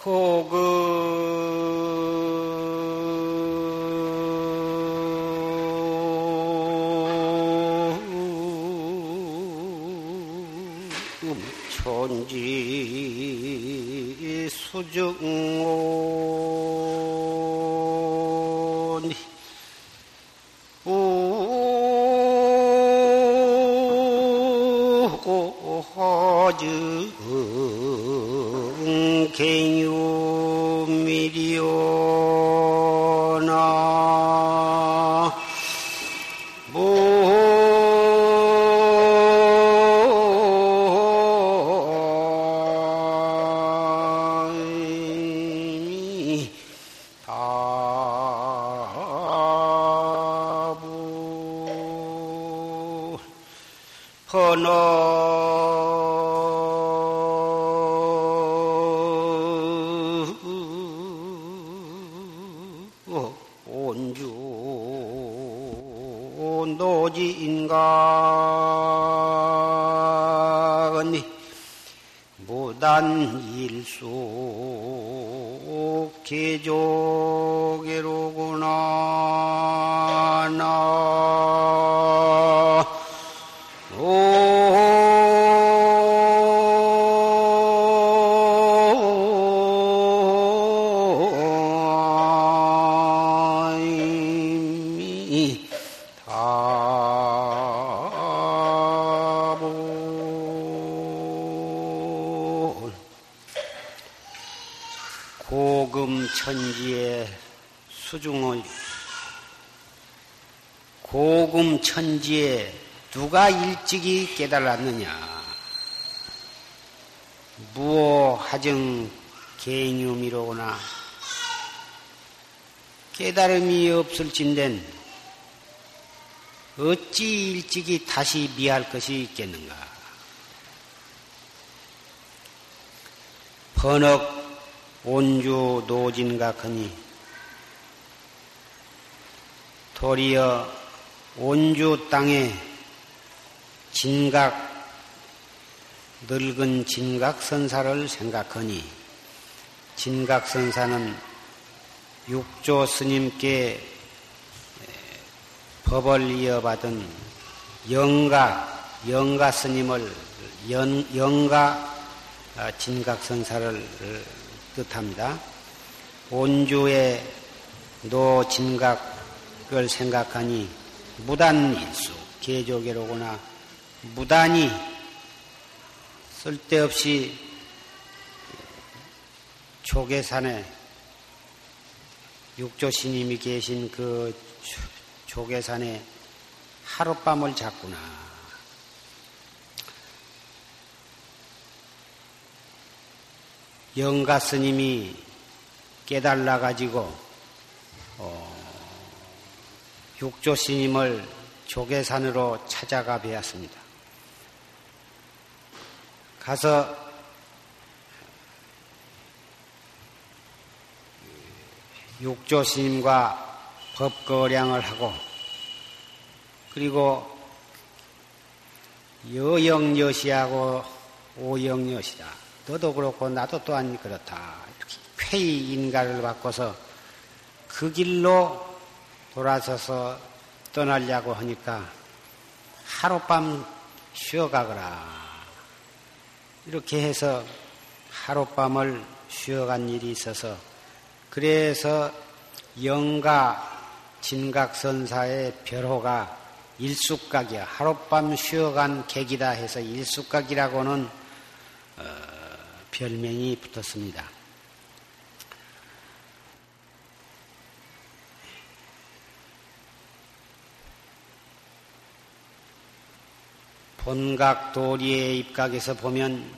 고금촌지 수정온 오호증 개유미리오나 노지인간이 무단일수 개조개로구나 나 천지의 수중의 고금 천지에 누가 일찍이 깨달았느냐? 무오하정 개념이로구나. 깨달음이 없을진된 어찌 일찍이 다시 미할 것이 있겠는가? 번억 온주 노진각하니 도리어 온주 땅에 진각 늙은 진각선사를 생각하니 진각선사는 육조 스님께 법을 이어받은 영가 스님을 영가 진각선사를 뜻합니다. 온주의 노진각을 생각하니 무단일수 개조개로구나. 무단히 쓸데없이 조계산에 육조스님이 계신 그 조계산에 하룻밤을 잤구나. 영가 스님이 깨달아가지고 육조 스님을 조계산으로 찾아가 뵈었습니다. 가서 육조 스님과 법거량을 하고 그리고 여영여시하고 오영여시다. 너도 그렇고 나도 또한 그렇다. 이렇게 쾌히 인가를 바꿔서 그 길로 돌아서서 떠나려고 하니까 하룻밤 쉬어가거라. 이렇게 해서 하룻밤을 쉬어간 일이 있어서 그래서 영가 진각선사의 별호가 일숙각이야. 하룻밤 쉬어간 객이다 해서 일숙각이라고는 별명이 붙었습니다. 본각 도리의 입각에서 보면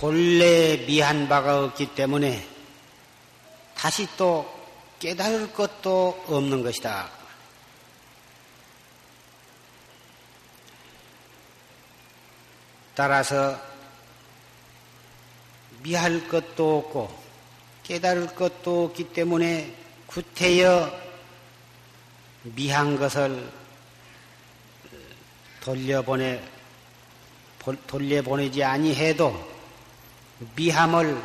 본래 미한 바가 없기 때문에 다시 또 깨달을 것도 없는 것이다. 따라서 미할 것도 없고 깨달을 것도 없기 때문에 구태여 미한 것을 돌려보내지 아니해도 미함을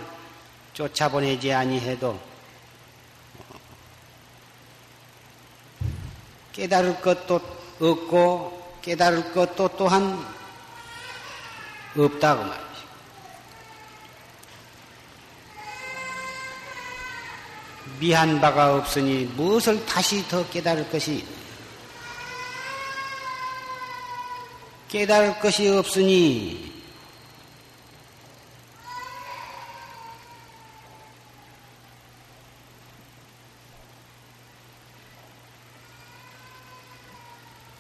쫓아보내지 아니해도 깨달을 것도 없고 깨달을 것도 또한 없다고 말이죠. 미한 바가 없으니 무엇을 다시 더 깨달을 것이 깨달을 것이 없으니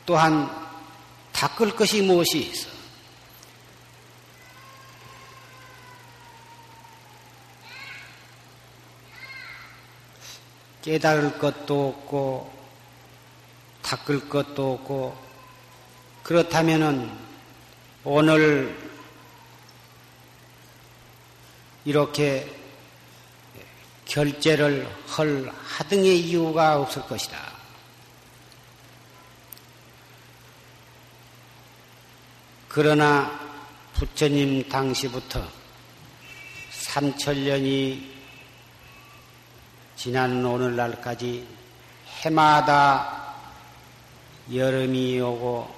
또한 닦을 것이 무엇이 있어? 깨달을 것도 없고 닦을 것도 없고 그렇다면은 오늘 이렇게 결제를 할 하등의 이유가 없을 것이다. 그러나 부처님 당시부터 3,000년이 지난 오늘날까지 해마다 여름이 오고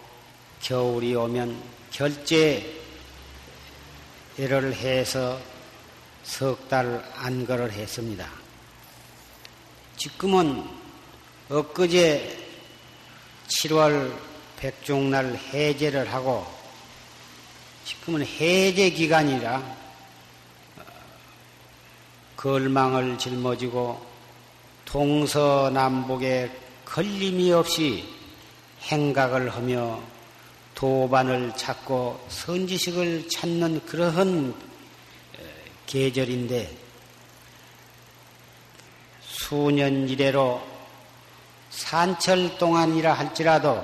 겨울이 오면 결제를 해서 3달 안거를 했습니다. 지금은 엊그제 7월 백종날 해제를 하고 지금은 해제 기간이라 걸망을 짊어지고 동서남북에 걸림이 없이 행각을 하며 도반을 찾고 선지식을 찾는 그러한 계절인데 수년 이래로 산철 동안이라 할지라도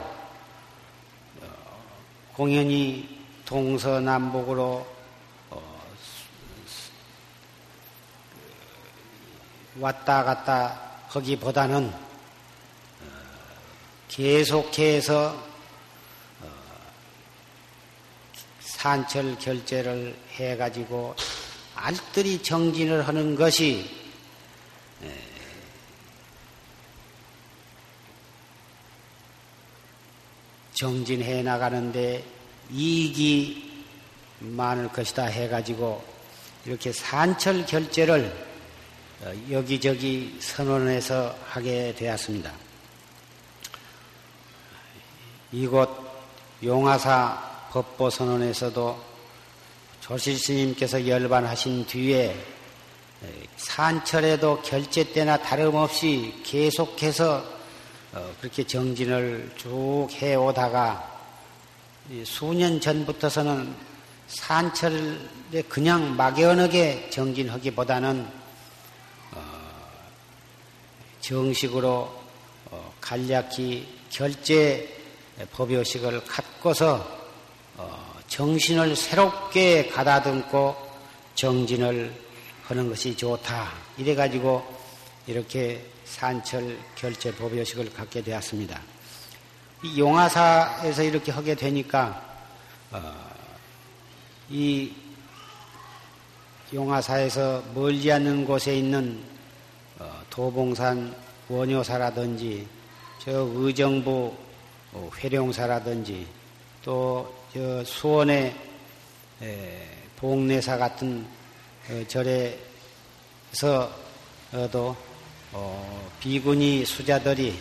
공연히 동서남북으로 왔다 갔다 하기보다는 계속해서 산철 결제를 해가지고 알뜰히 정진을 하는 것이 정진해 나가는데 이익이 많을 것이다 해가지고 이렇게 산철 결제를 여기저기 선원해서 하게 되었습니다. 이곳 용화사 법보선언에서도 조실스님께서 열반하신 뒤에 산철에도 결제 때나 다름없이 계속해서 그렇게 정진을 쭉 해오다가 수년 전부터서는 산철에 그냥 막연하게 정진하기보다는 정식으로 간략히 결제 법요식을 갖고서 정신을 새롭게 가다듬고 정진을 하는 것이 좋다. 이래가지고 이렇게 산철 결제 법요식을 갖게 되었습니다. 이 용화사에서 이렇게 하게 되니까 이 용화사에서 멀지 않는 곳에 있는 도봉산 원효사라든지 저 의정부 회룡사라든지 또 수원의 봉내사 같은 절에서도 비구니 수자들이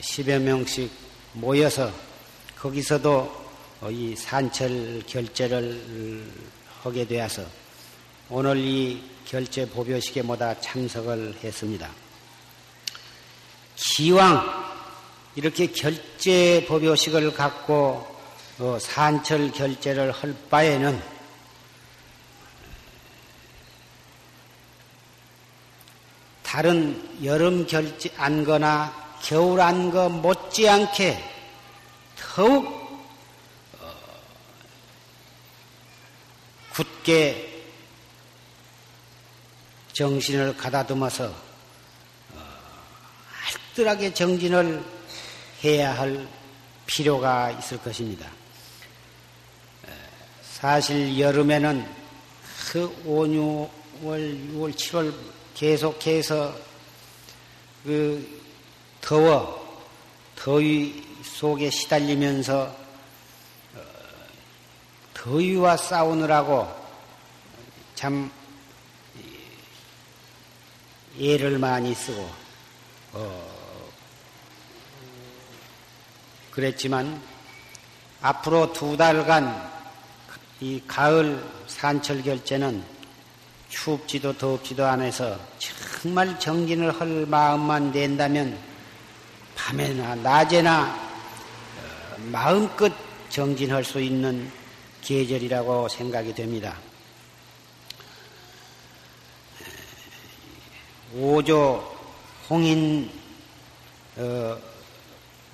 10여 명씩 모여서 거기서도 이 산철 결제를 하게 되어서 오늘 이 결제 보배식에 모두 참석을 했습니다. 기왕 이렇게 결제 보배식을 갖고 산철 결제를 할 바에는 다른 여름 결제 안거나 겨울 안거 못지않게 더욱 굳게 정신을 가다듬어서 알뜰하게 정진을 해야 할 필요가 있을 것입니다. 사실 여름에는 그 온유 5월, 6월, 7월 계속해서 그 더위 속에 시달리면서 더위와 싸우느라고 참 애를 많이 쓰고 그랬지만 앞으로 2달간 이 가을 산철 결제는 춥지도 덥지도 않아서 정말 정진을 할 마음만 낸다면 밤에나 낮에나 마음껏 정진할 수 있는 계절이라고 생각이 됩니다. 5조 홍인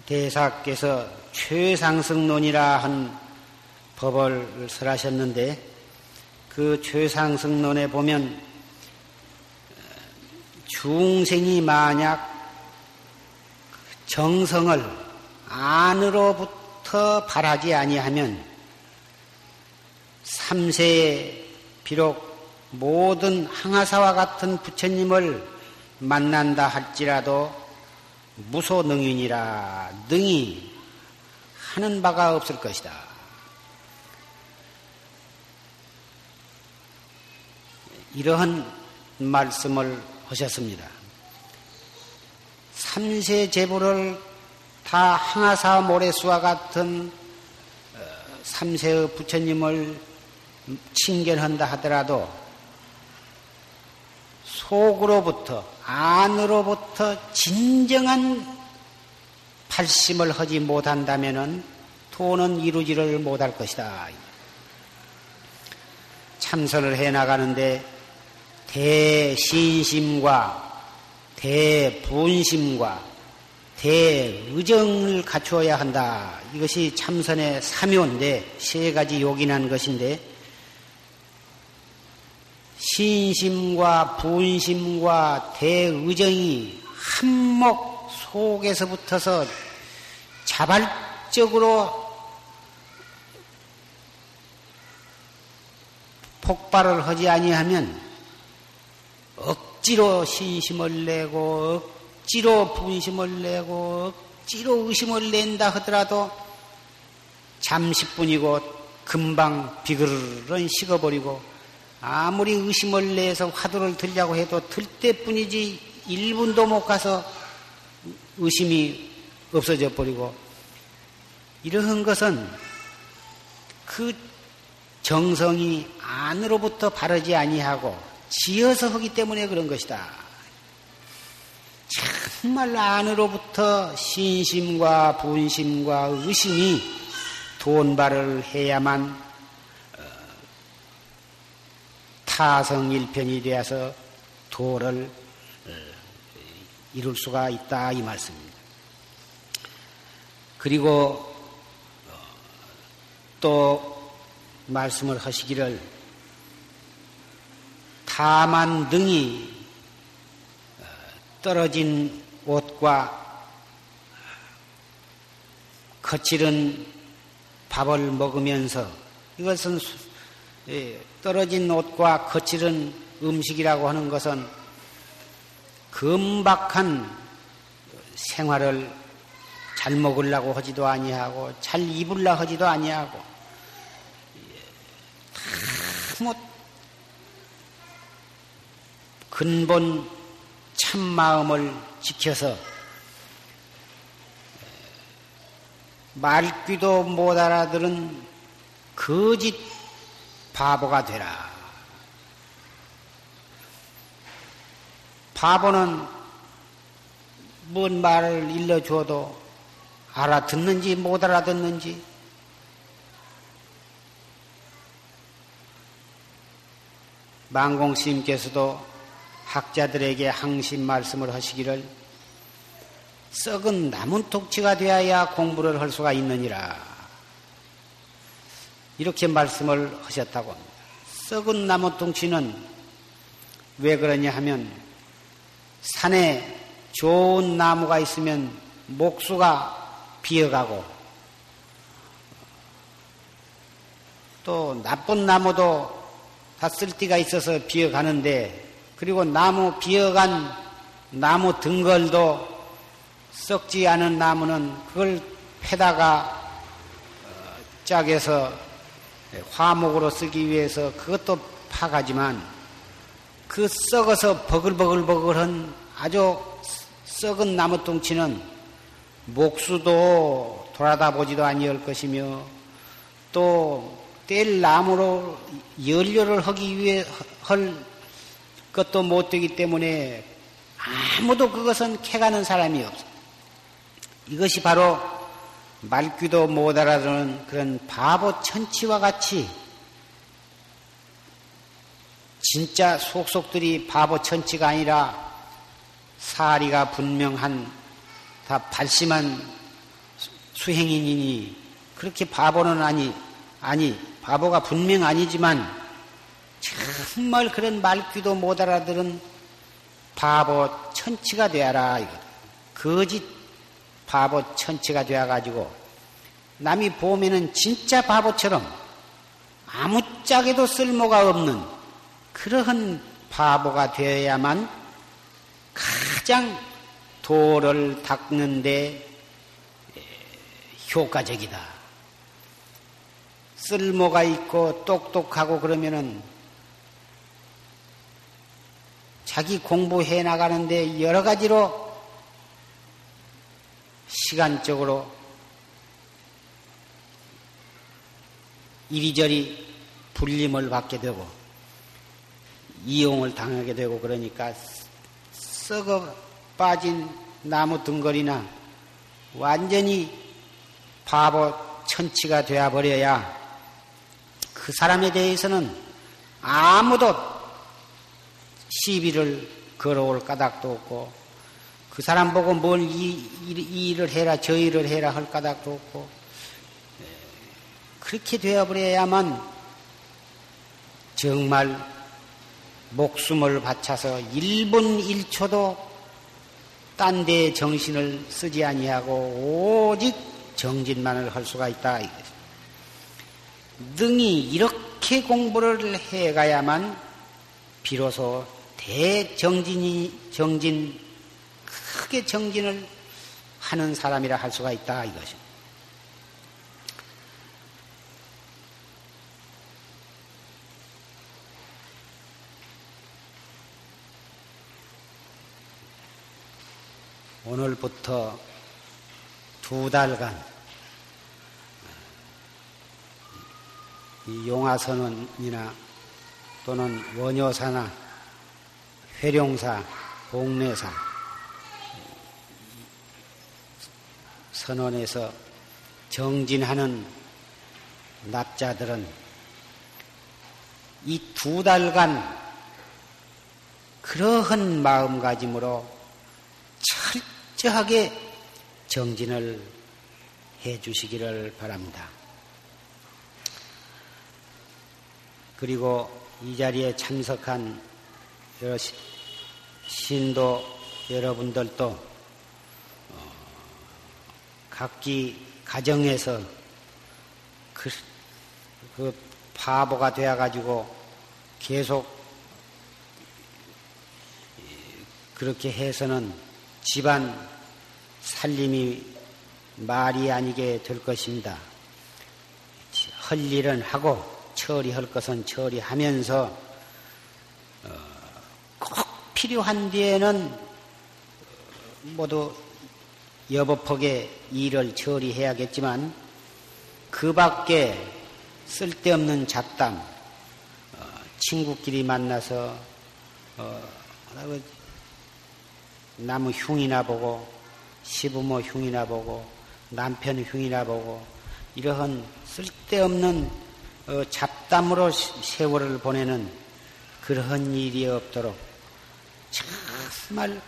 대사께서 최상승론이라 한 법을 설하셨는데 그 최상승론에 보면 중생이 만약 정성을 안으로부터 바라지 아니하면 삼세에 비록 모든 항하사와 같은 부처님을 만난다 할지라도 무소능인이라 능히 하는 바가 없을 것이다. 이러한 말씀을 하셨습니다. 삼세 제보를 다 항하사 모래수와 같은 삼세의 부처님을 칭견한다 하더라도 속으로부터 안으로부터 진정한 발심을 하지 못한다면은 도는 이루지를 못할 것이다. 참선을 해나가는데 대신심과 대분심과 대의정을 갖추어야 한다. 이것이 참선의 사묘인데 세 가지 요긴한 것인데 신심과 분심과 대의정이 한몫 속에서 붙어서 자발적으로 폭발을 하지 아니하면 억지로 신심을 내고 억지로 분심을 내고 억지로 의심을 낸다 하더라도 잠시뿐이고 금방 비그르르 식어버리고 아무리 의심을 내서 화두를 들려고 해도 들 때뿐이지 1분도 못 가서 의심이 없어져 버리고 이러한 것은 그 정성이 안으로부터 바르지 아니하고 지어서 하기 때문에 그런 것이다. 정말 안으로부터 신심과 분심과 의심이 돈발을 해야만 사성일편이 되어서 도를 이룰 수가 있다 이 말씀입니다. 그리고 또 말씀을 하시기를 다만 능히 떨어진 옷과 거칠은 밥을 먹으면서 이것은 떨어진 옷과 거칠은 음식이라고 하는 것은 금박한 생활을 잘 먹으려고 하지도 아니하고 잘 입으려 하지도 아니하고 뭐 근본 참마음을 지켜서 말귀도 못 알아들은 거짓 바보가 되라. 바보는 뭔 말을 일러줘도 알아듣는지 못 알아듣는지 만공스님께서도 학자들에게 항심 말씀을 하시기를 썩은 남은 독치가 되어야 공부를 할 수가 있느니라. 이렇게 말씀을 하셨다고 합니다. 썩은 나무통치는 왜 그러냐 하면 산에 좋은 나무가 있으면 목수가 비어가고 또 나쁜 나무도 다 쓸띠가 있어서 비어가는데, 그리고 비어간 나무 등걸도 썩지 않은 나무는 그걸 패다가 짝에서 화목으로 쓰기 위해서 그것도 파가지만, 그 썩어서 버글버글버글한 아주 썩은 나무뚱치는 목수도 돌아다보지도 아니할 것이며, 또 뗄 나무로 연료를 하기 위해 할 것도 못되기 때문에 아무도 그것은 캐가는 사람이 없어. 이것이 바로 말귀도 못 알아듣는 그런 바보 천치와 같이, 진짜 속속들이 바보 천치가 아니라 사리가 분명한 다 발심한 수행인이니, 그렇게 바보는 아니 바보가 분명 아니지만 정말 그런 말귀도 못 알아들은 바보 천치가 되어라. 거짓 바보 천치가 되어가지고 남이 보면은 진짜 바보처럼 아무짝에도 쓸모가 없는 그러한 바보가 되어야만 가장 도를 닦는데 효과적이다. 쓸모가 있고 똑똑하고 그러면은 자기 공부해 나가는데 여러 가지로 시간적으로 이리저리 불림을 받게 되고 이용을 당하게 되고, 그러니까 썩어 빠진 나무 등걸이나 완전히 바보 천치가 되어버려야 그 사람에 대해서는 아무도 시비를 걸어올 까닭도 없고, 그 사람 보고 뭘 이 일을 해라 저 일을 해라 할 까닭도 없고, 그렇게 되어버려야만 정말 목숨을 바쳐서 1분 1초도 딴 데에 정신을 쓰지 아니하고 오직 정진만을 할 수가 있다. 능히 이렇게 공부를 해가야만 비로소 크게 정진을 하는 사람이라 할 수가 있다, 이것이. 오늘부터 2달간 이 용화선원이나 또는 원효사나 회룡사, 봉례사 선원에서 정진하는 납자들은 이 2달간 그러한 마음가짐으로 철저하게 정진을 해 주시기를 바랍니다. 그리고 이 자리에 참석한 여러 신도 여러분들도 각기 가정에서 그 바보가 되어가지고 계속 그렇게 해서는 집안 살림이 말이 아니게 될 것입니다. 할 일은 하고 처리할 것은 처리하면서 꼭 필요한 뒤에는 모두 여법하게 일을 처리해야겠지만, 그 밖에 쓸데없는 잡담, 친구끼리 만나서 나무 흉이나 보고 시부모 흉이나 보고 남편 흉이나 보고 이러한 쓸데없는 잡담으로 세월을 보내는 그러한 일이 없도록 정말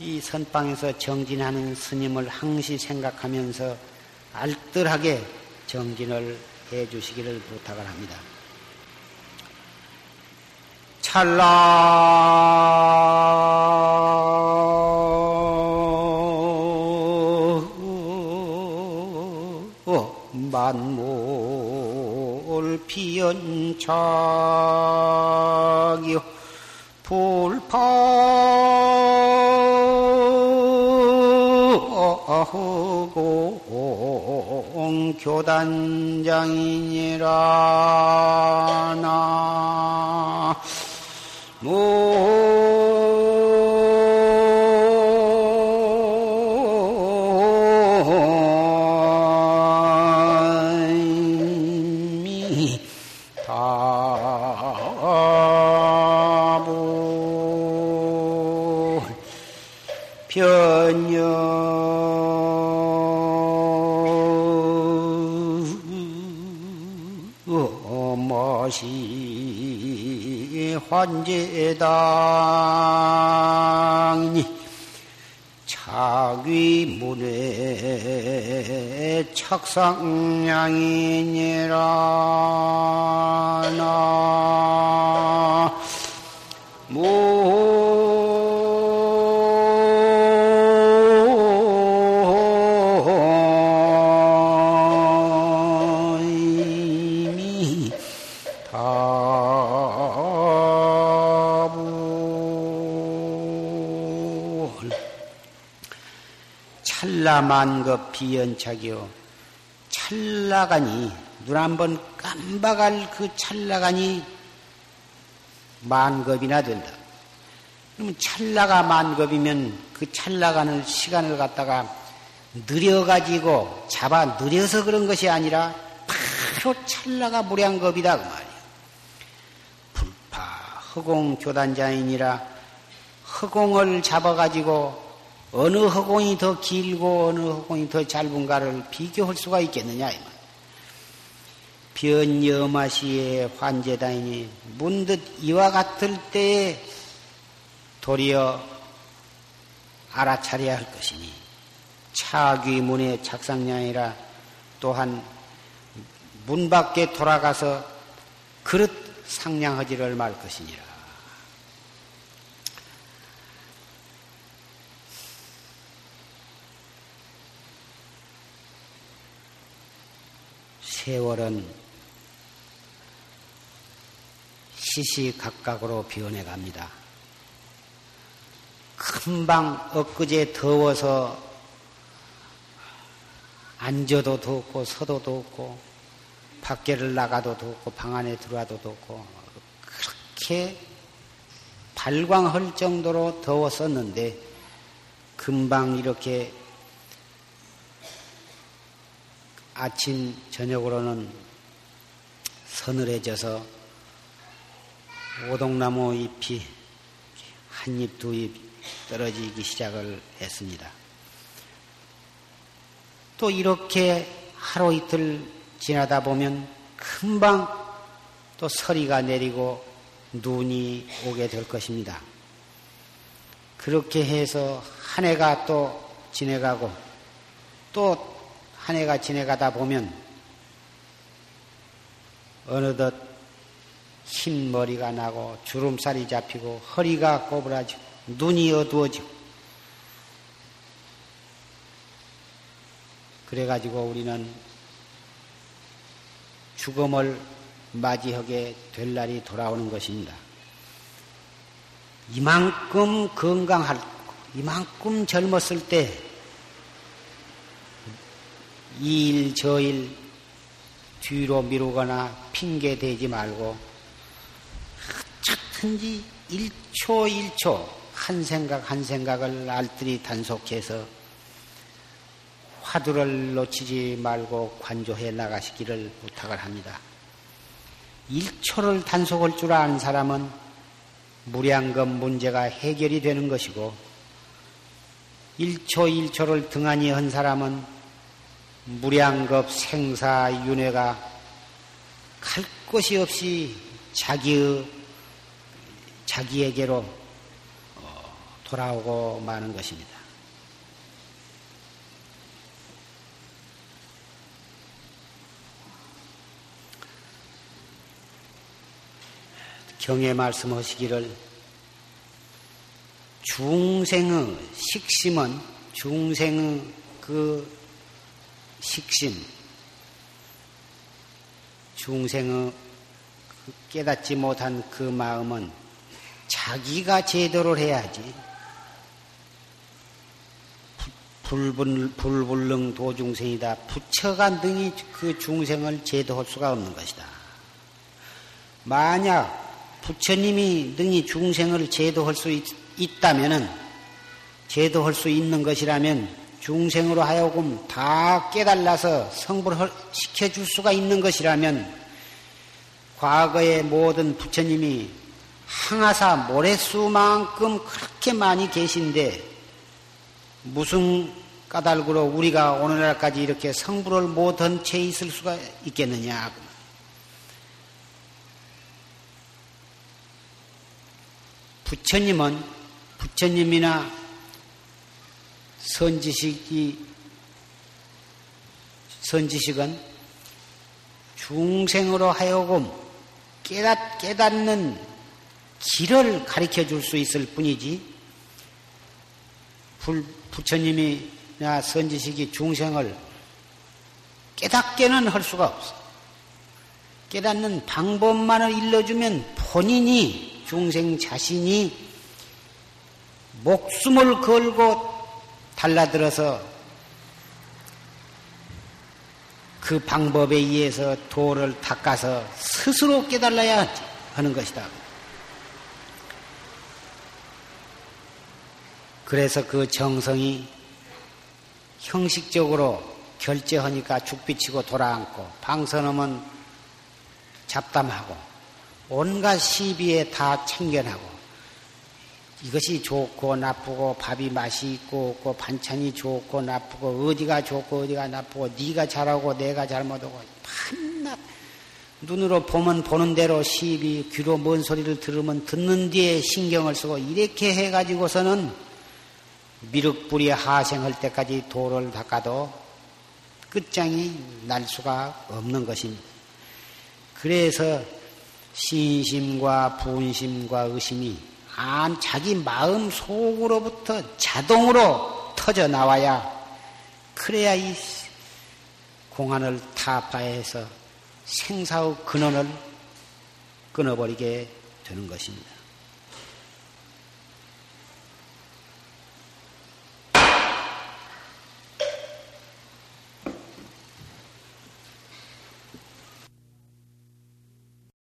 이 선방에서 정진하는 스님을 항시 생각하면서 알뜰하게 정진을 해 주시기를 부탁을 합니다. 만몰 피연 정착이요 불파하고 교단장이니라. 나무 시 환제당이 자귀문의 착상량이니라. 나무 찰나만급 비연착이요 찰나간이 눈 한번 깜박할 그 찰나간이 만급이나 된다. 그러면 찰나가 만급이면 그 찰나간을 시간을 갖다가 느려가지고 잡아 느려서 그런 것이 아니라 바로 찰나가 무량급이다 그 말이야. 불파 허공 교단자이니라. 허공을 잡아가지고 어느 허공이 더 길고 어느 허공이 더 짧은가를 비교할 수가 있겠느냐. 변여마시의 환제다이니 문득 이와 같을 때에 도리어 알아차려야 할 것이니 차귀문의 착상량이라. 또한 문 밖에 돌아가서 그릇 상냥하지를 말 것이니라. 세월은 시시각각으로 변해 갑니다. 금방 엊그제 더워서 앉아도 덥고 서도 덥고 밖에를 나가도 덥고 방 안에 들어와도 덥고 그렇게 발광할 정도로 더웠었는데 금방 이렇게 아침 저녁으로는 서늘해져서 오동나무 잎이 한 잎 두 잎 떨어지기 시작을 했습니다. 또 이렇게 하루 이틀 지나다 보면 금방 또 서리가 내리고 눈이 오게 될 것입니다. 그렇게 해서 한 해가 또 지내가고 또 한 해가 지내가다 보면 어느덧 흰 머리가 나고 주름살이 잡히고 허리가 꼬부라지고 눈이 어두워지고 그래가지고 우리는 죽음을 맞이하게 될 날이 돌아오는 것입니다. 이만큼 건강하고 이만큼 젊었을 때 이 일 저 일 뒤로 미루거나 핑계 대지 말고 어쨌든지 1초 1초 한 생각 한 생각을 알뜰히 단속해서 화두를 놓치지 말고 관조해 나가시기를 부탁을 합니다. 1초를 단속할 줄 아는 사람은 무량급 문제가 해결이 되는 것이고 1초 1초를 등한히 한 사람은 무량급 생사윤회가 갈 곳이 없이 자기에게로 돌아오고 마는 것입니다. 경의 말씀하시기를 중생의 식심은 중생의 그 식심, 중생의 깨닫지 못한 그 마음은 자기가 제도를 해야지. 불불능 도중생이다. 부처가 능히 그 중생을 제도할 수가 없는 것이다. 만약 부처님이 능히 중생을 제도할 수 있다면은, 제도할 수 있는 것이라면, 중생으로 하여금 다 깨달아서 성불을 시켜줄 수가 있는 것이라면, 과거의 모든 부처님이 항하사 모래수만큼 그렇게 많이 계신데, 무슨 까닭으로 우리가 오늘날까지 이렇게 성불을 못한 채 있을 수가 있겠느냐. 부처님은, 부처님이나 선지식은 중생으로 하여금 깨닫는 길을 가르쳐 줄 수 있을 뿐이지, 부처님이나 선지식이 중생을 깨닫게는 할 수가 없어. 깨닫는 방법만을 일러주면 본인이, 중생 자신이 목숨을 걸고 달라들어서 그 방법에 의해서 도를 닦아서 스스로 깨달아야 하는 것이다. 그래서 그 정성이 형식적으로 결제하니까 죽비치고 돌아앉고, 방선음은 잡담하고, 온갖 시비에 다 참견하고, 이것이 좋고 나쁘고, 밥이 맛이 있고 없고, 반찬이 좋고 나쁘고, 어디가 좋고 어디가 나쁘고, 네가 잘하고 내가 잘못하고, 밤낮 눈으로 보면 보는 대로 시비, 귀로 뭔 소리를 들으면 듣는 뒤에 신경을 쓰고, 이렇게 해가지고서는 미륵불이 하생할 때까지 도를 닦아도 끝장이 날 수가 없는 것입니다. 그래서 신심과 분심과 의심이 자기 마음 속으로부터 자동으로 터져 나와야, 그래야 이 공안을 타파해서 생사의 근원을 끊어버리게 되는 것입니다.